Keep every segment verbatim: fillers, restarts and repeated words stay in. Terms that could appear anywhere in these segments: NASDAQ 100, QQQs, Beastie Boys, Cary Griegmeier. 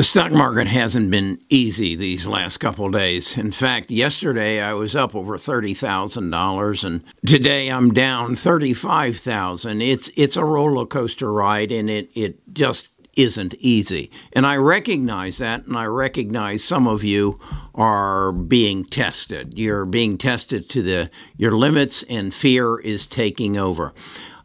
The stock market hasn't been easy these last couple of days. In fact, yesterday I was up over thirty thousand dollars, and today I'm down thirty-five thousand dollars. It's it's a roller coaster ride, and it it just isn't easy. And I recognize that, and I recognize some of you are being tested. You're being tested to the your limits, and fear is taking over.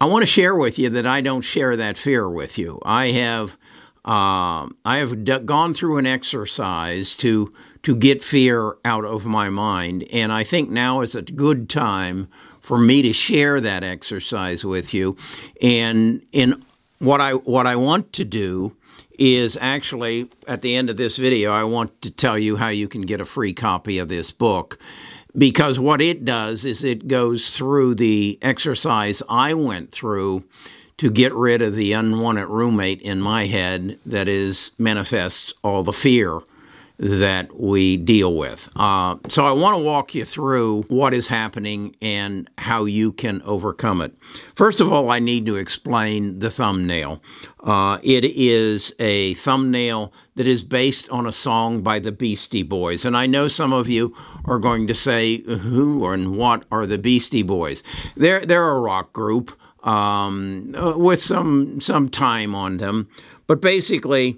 I want to share with you that I don't share that fear with you. I have Uh, I have d- gone through an exercise to to get fear out of my mind, and I think now is a good time for me to share that exercise with you. And in what I what I want to do is actually at the end of this video, I want to tell you how you can get a free copy of this book, because what it does is it goes through the exercise I went through to get rid of the unwanted roommate in my head that is manifests all the fear that we deal with. Uh, so I want to walk you through what is happening and how you can overcome it. First of all, I need to explain the thumbnail. Uh, it is a thumbnail that is based on a song by the Beastie Boys. And I know some of you are going to say, who and what are the Beastie Boys? They're, they're a rock group. Um, with some some time on them, but basically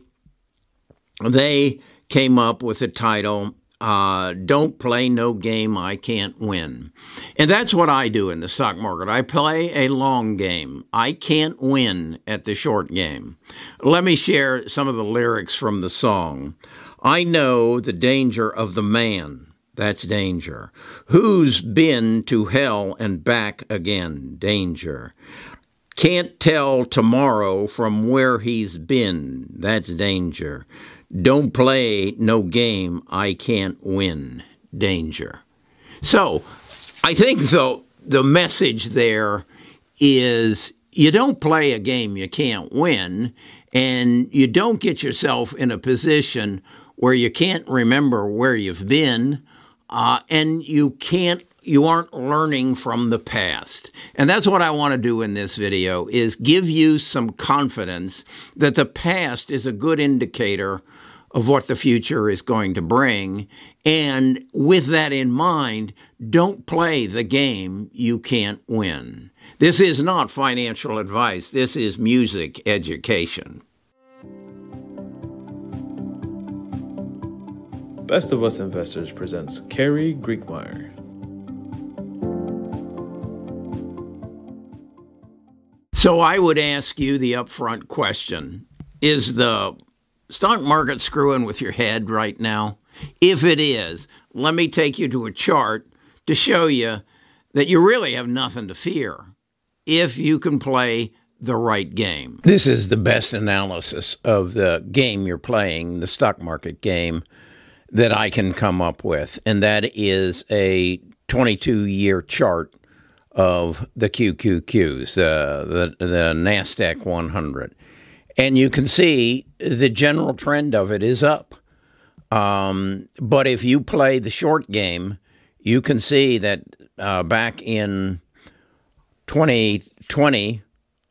they came up with the title, uh, Don't Play No Game I Can't Win. And that's what I do in the stock market. I play a long game. I can't win at the short game. Let me share some of the lyrics from the song. I know the danger of the man. That's danger. Who's been to hell and back again? Danger. Can't tell tomorrow from where he's been. That's danger. Don't play no game I can't win. Danger. So I think, though, the message there is you don't play a game you can't win, and you don't get yourself in a position where you can't remember where you've been. Uh, and you can't, you aren't learning from the past. And that's what I want to do in this video, is give you some confidence that the past is a good indicator of what the future is going to bring. And with that in mind, don't play the game you can't win. This is not financial advice. This is music education. Best of Us Investors presents Cary Griegmeier. So I would ask you the upfront question. Is the stock market screwing with your head right now? If it is, let me take you to a chart to show you that you really have nothing to fear if you can play the right game. This is the best analysis of the game you're playing, the stock market game, that I can come up with, and that is a twenty-two year chart of the Q Q Qs, uh, the, the NASDAQ one hundred. And you can see the general trend of it is up. Um, but if you play the short game, you can see that uh, back in twenty twenty,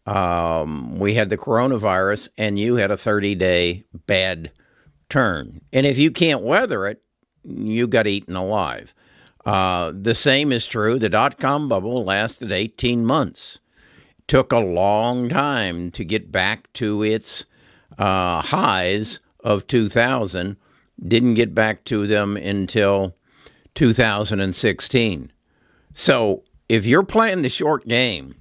um, we had the coronavirus, and you had a thirty day bad turn. And if you can't weather it, you got eaten alive. Uh, the same is true. The dot-com bubble lasted eighteen months. It took a long time to get back to its uh, highs of two thousand. Didn't get back to them until two thousand sixteen. So if you're playing the short game,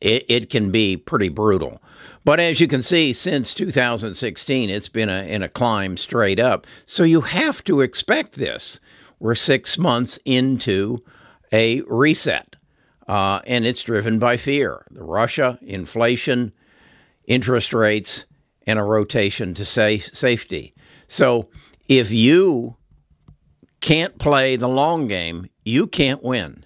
it, it can be pretty brutal. But as you can see, since two thousand sixteen, it's been a, in a climb straight up. So you have to expect this. We're six months into a reset, uh, and it's driven by fear. The Russia, inflation, interest rates, and a rotation to sa- safety. So if you can't play the long game, you can't win.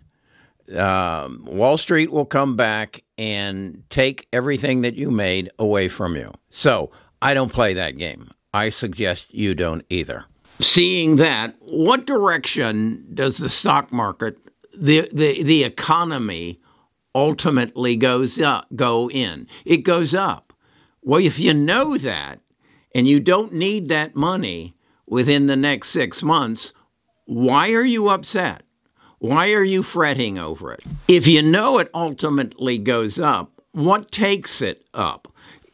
Uh, Wall Street will come back and take everything that you made away from you. So I don't play that game. I suggest you don't either. Seeing that, what direction does the stock market, the the, the economy, ultimately goes up, go in? It goes up. Well, if you know that, and you don't need that money within the next six months, why are you upset? Why are you fretting over it? If you know it ultimately goes up, what takes it up?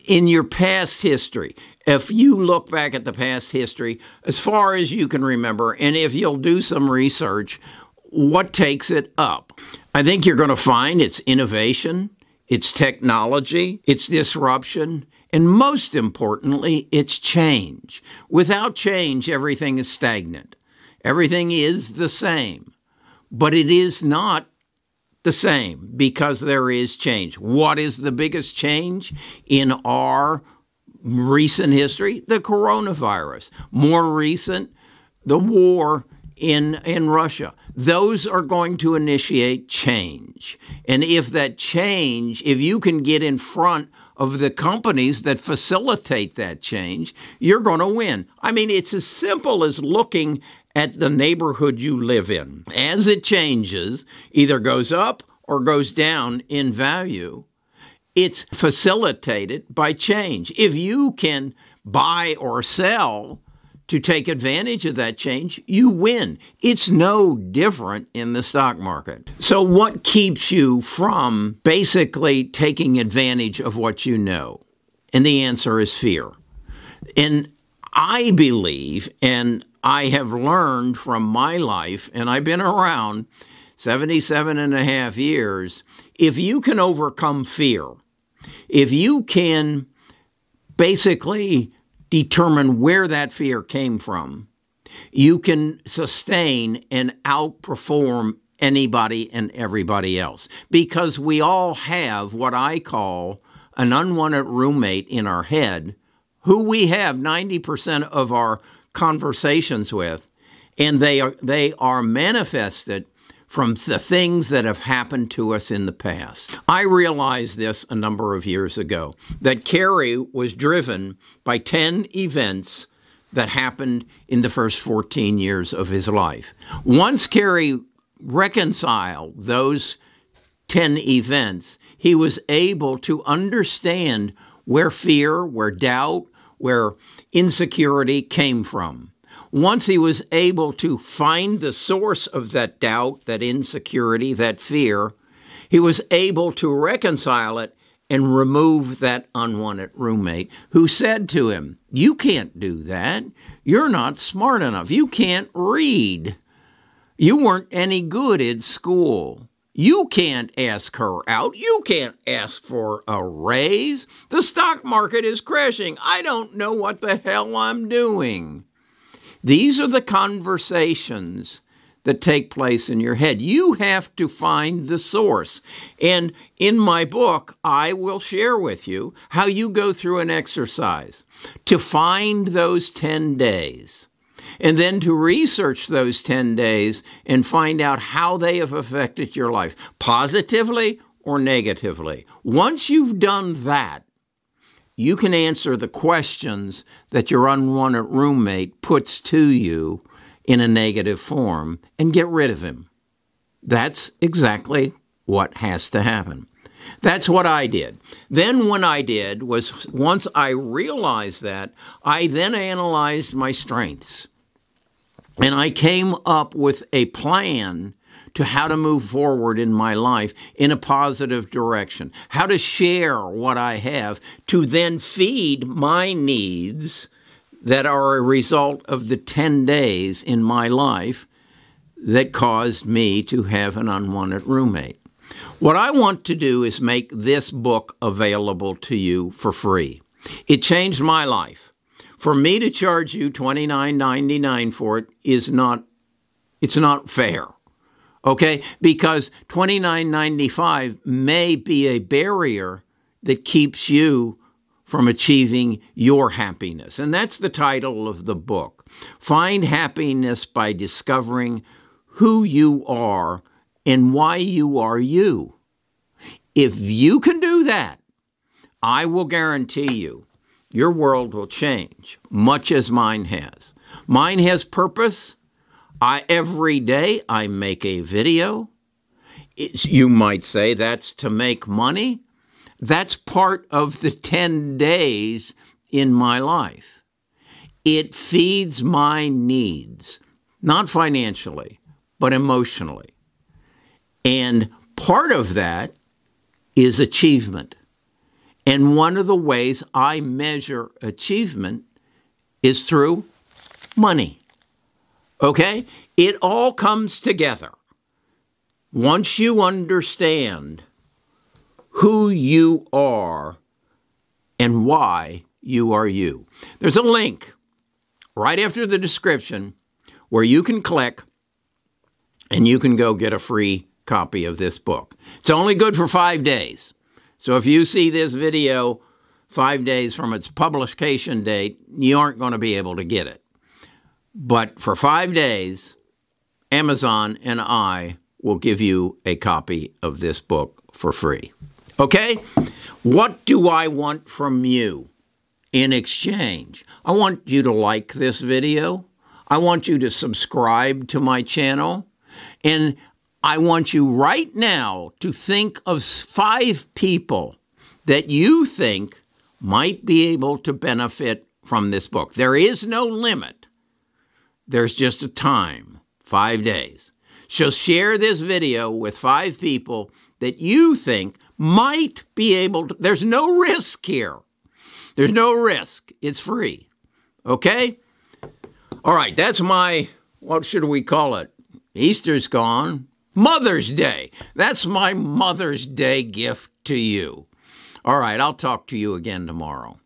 In your past history, if you look back at the past history, as far as you can remember, and if you'll do some research, what takes it up? I think you're going to find it's innovation, it's technology, it's disruption, and most importantly, it's change. Without change, everything is stagnant. Everything is the same, but it is not the same because there is change. What is the biggest change in our recent history? The coronavirus. More recent, the war in, in Russia. Those are going to initiate change. And if that change, if you can get in front of the companies that facilitate that change, you're going to win. I mean, it's as simple as looking at the neighborhood you live in. As it changes, either goes up or goes down in value, it's facilitated by change. If you can buy or sell to take advantage of that change, you win. It's no different in the stock market. So what keeps you from basically taking advantage of what you know? And the answer is fear. And I believe, and I have learned from my life, and I've been around seventy-seven and a half years, if you can overcome fear, if you can basically determine where that fear came from, you can sustain and outperform anybody and everybody else. Because we all have what I call an unwanted roommate in our head, who we have ninety percent of our conversations with, and they are, they are manifested from the things that have happened to us in the past. I realized this a number of years ago, that Cary was driven by ten events that happened in the first fourteen years of his life. Once Cary reconciled those ten events, he was able to understand where fear, where doubt, where insecurity came from. Once he was able to find the source of that doubt, that insecurity, that fear, he was able to reconcile it and remove that unwanted roommate who said to him, "You can't do that. You're not smart enough. You can't read. You weren't any good at school. You can't ask her out. You can't ask for a raise. The stock market is crashing. I don't know what the hell I'm doing." These are the conversations that take place in your head. You have to find the source. And in my book, I will share with you how you go through an exercise to find those ten days and then to research those ten days and find out how they have affected your life, positively or negatively. Once you've done that, you can answer the questions that your unwanted roommate puts to you in a negative form and get rid of him. That's exactly what has to happen. That's what I did. Then what I did was, once I realized that, I then analyzed my strengths. And I came up with a plan to how to move forward in my life in a positive direction, how to share what I have to then feed my needs that are a result of the ten days in my life that caused me to have an unwanted roommate. What I want to do is make this book available to you for free. It changed my life. For me to charge you twenty-nine ninety-nine for it is not, it's not fair. Okay, because twenty-nine ninety-five may be a barrier that keeps you from achieving your happiness. And that's the title of the book. Find happiness by discovering who you are and why you are you. If you can do that, I will guarantee you, your world will change, much as mine has. Mine has purpose. I, every day I make a video. It's, you might say that's to make money. That's part of the ten days in my life. It feeds my needs, not financially, but emotionally. And part of that is achievement. And one of the ways I measure achievement is through money. Okay? It all comes together. Once you understand who you are and why you are you. There's a link right after the description where you can click and you can go get a free copy of this book. It's only good for five days. So if you see this video five days from its publication date, you aren't going to be able to get it. But for five days, Amazon and I will give you a copy of this book for free. Okay? What do I want from you in exchange? I want you to like this video. I want you to subscribe to my channel. And I want you right now to think of five people that you think might be able to benefit from this book. There is no limit. There's just a time, five days. So share this video with five people that you think might be able to. There's no risk here. There's no risk. It's free. Okay? All right, that's my, what should we call it? Easter's gone. Mother's Day. That's my Mother's Day gift to you. All right, I'll talk to you again tomorrow.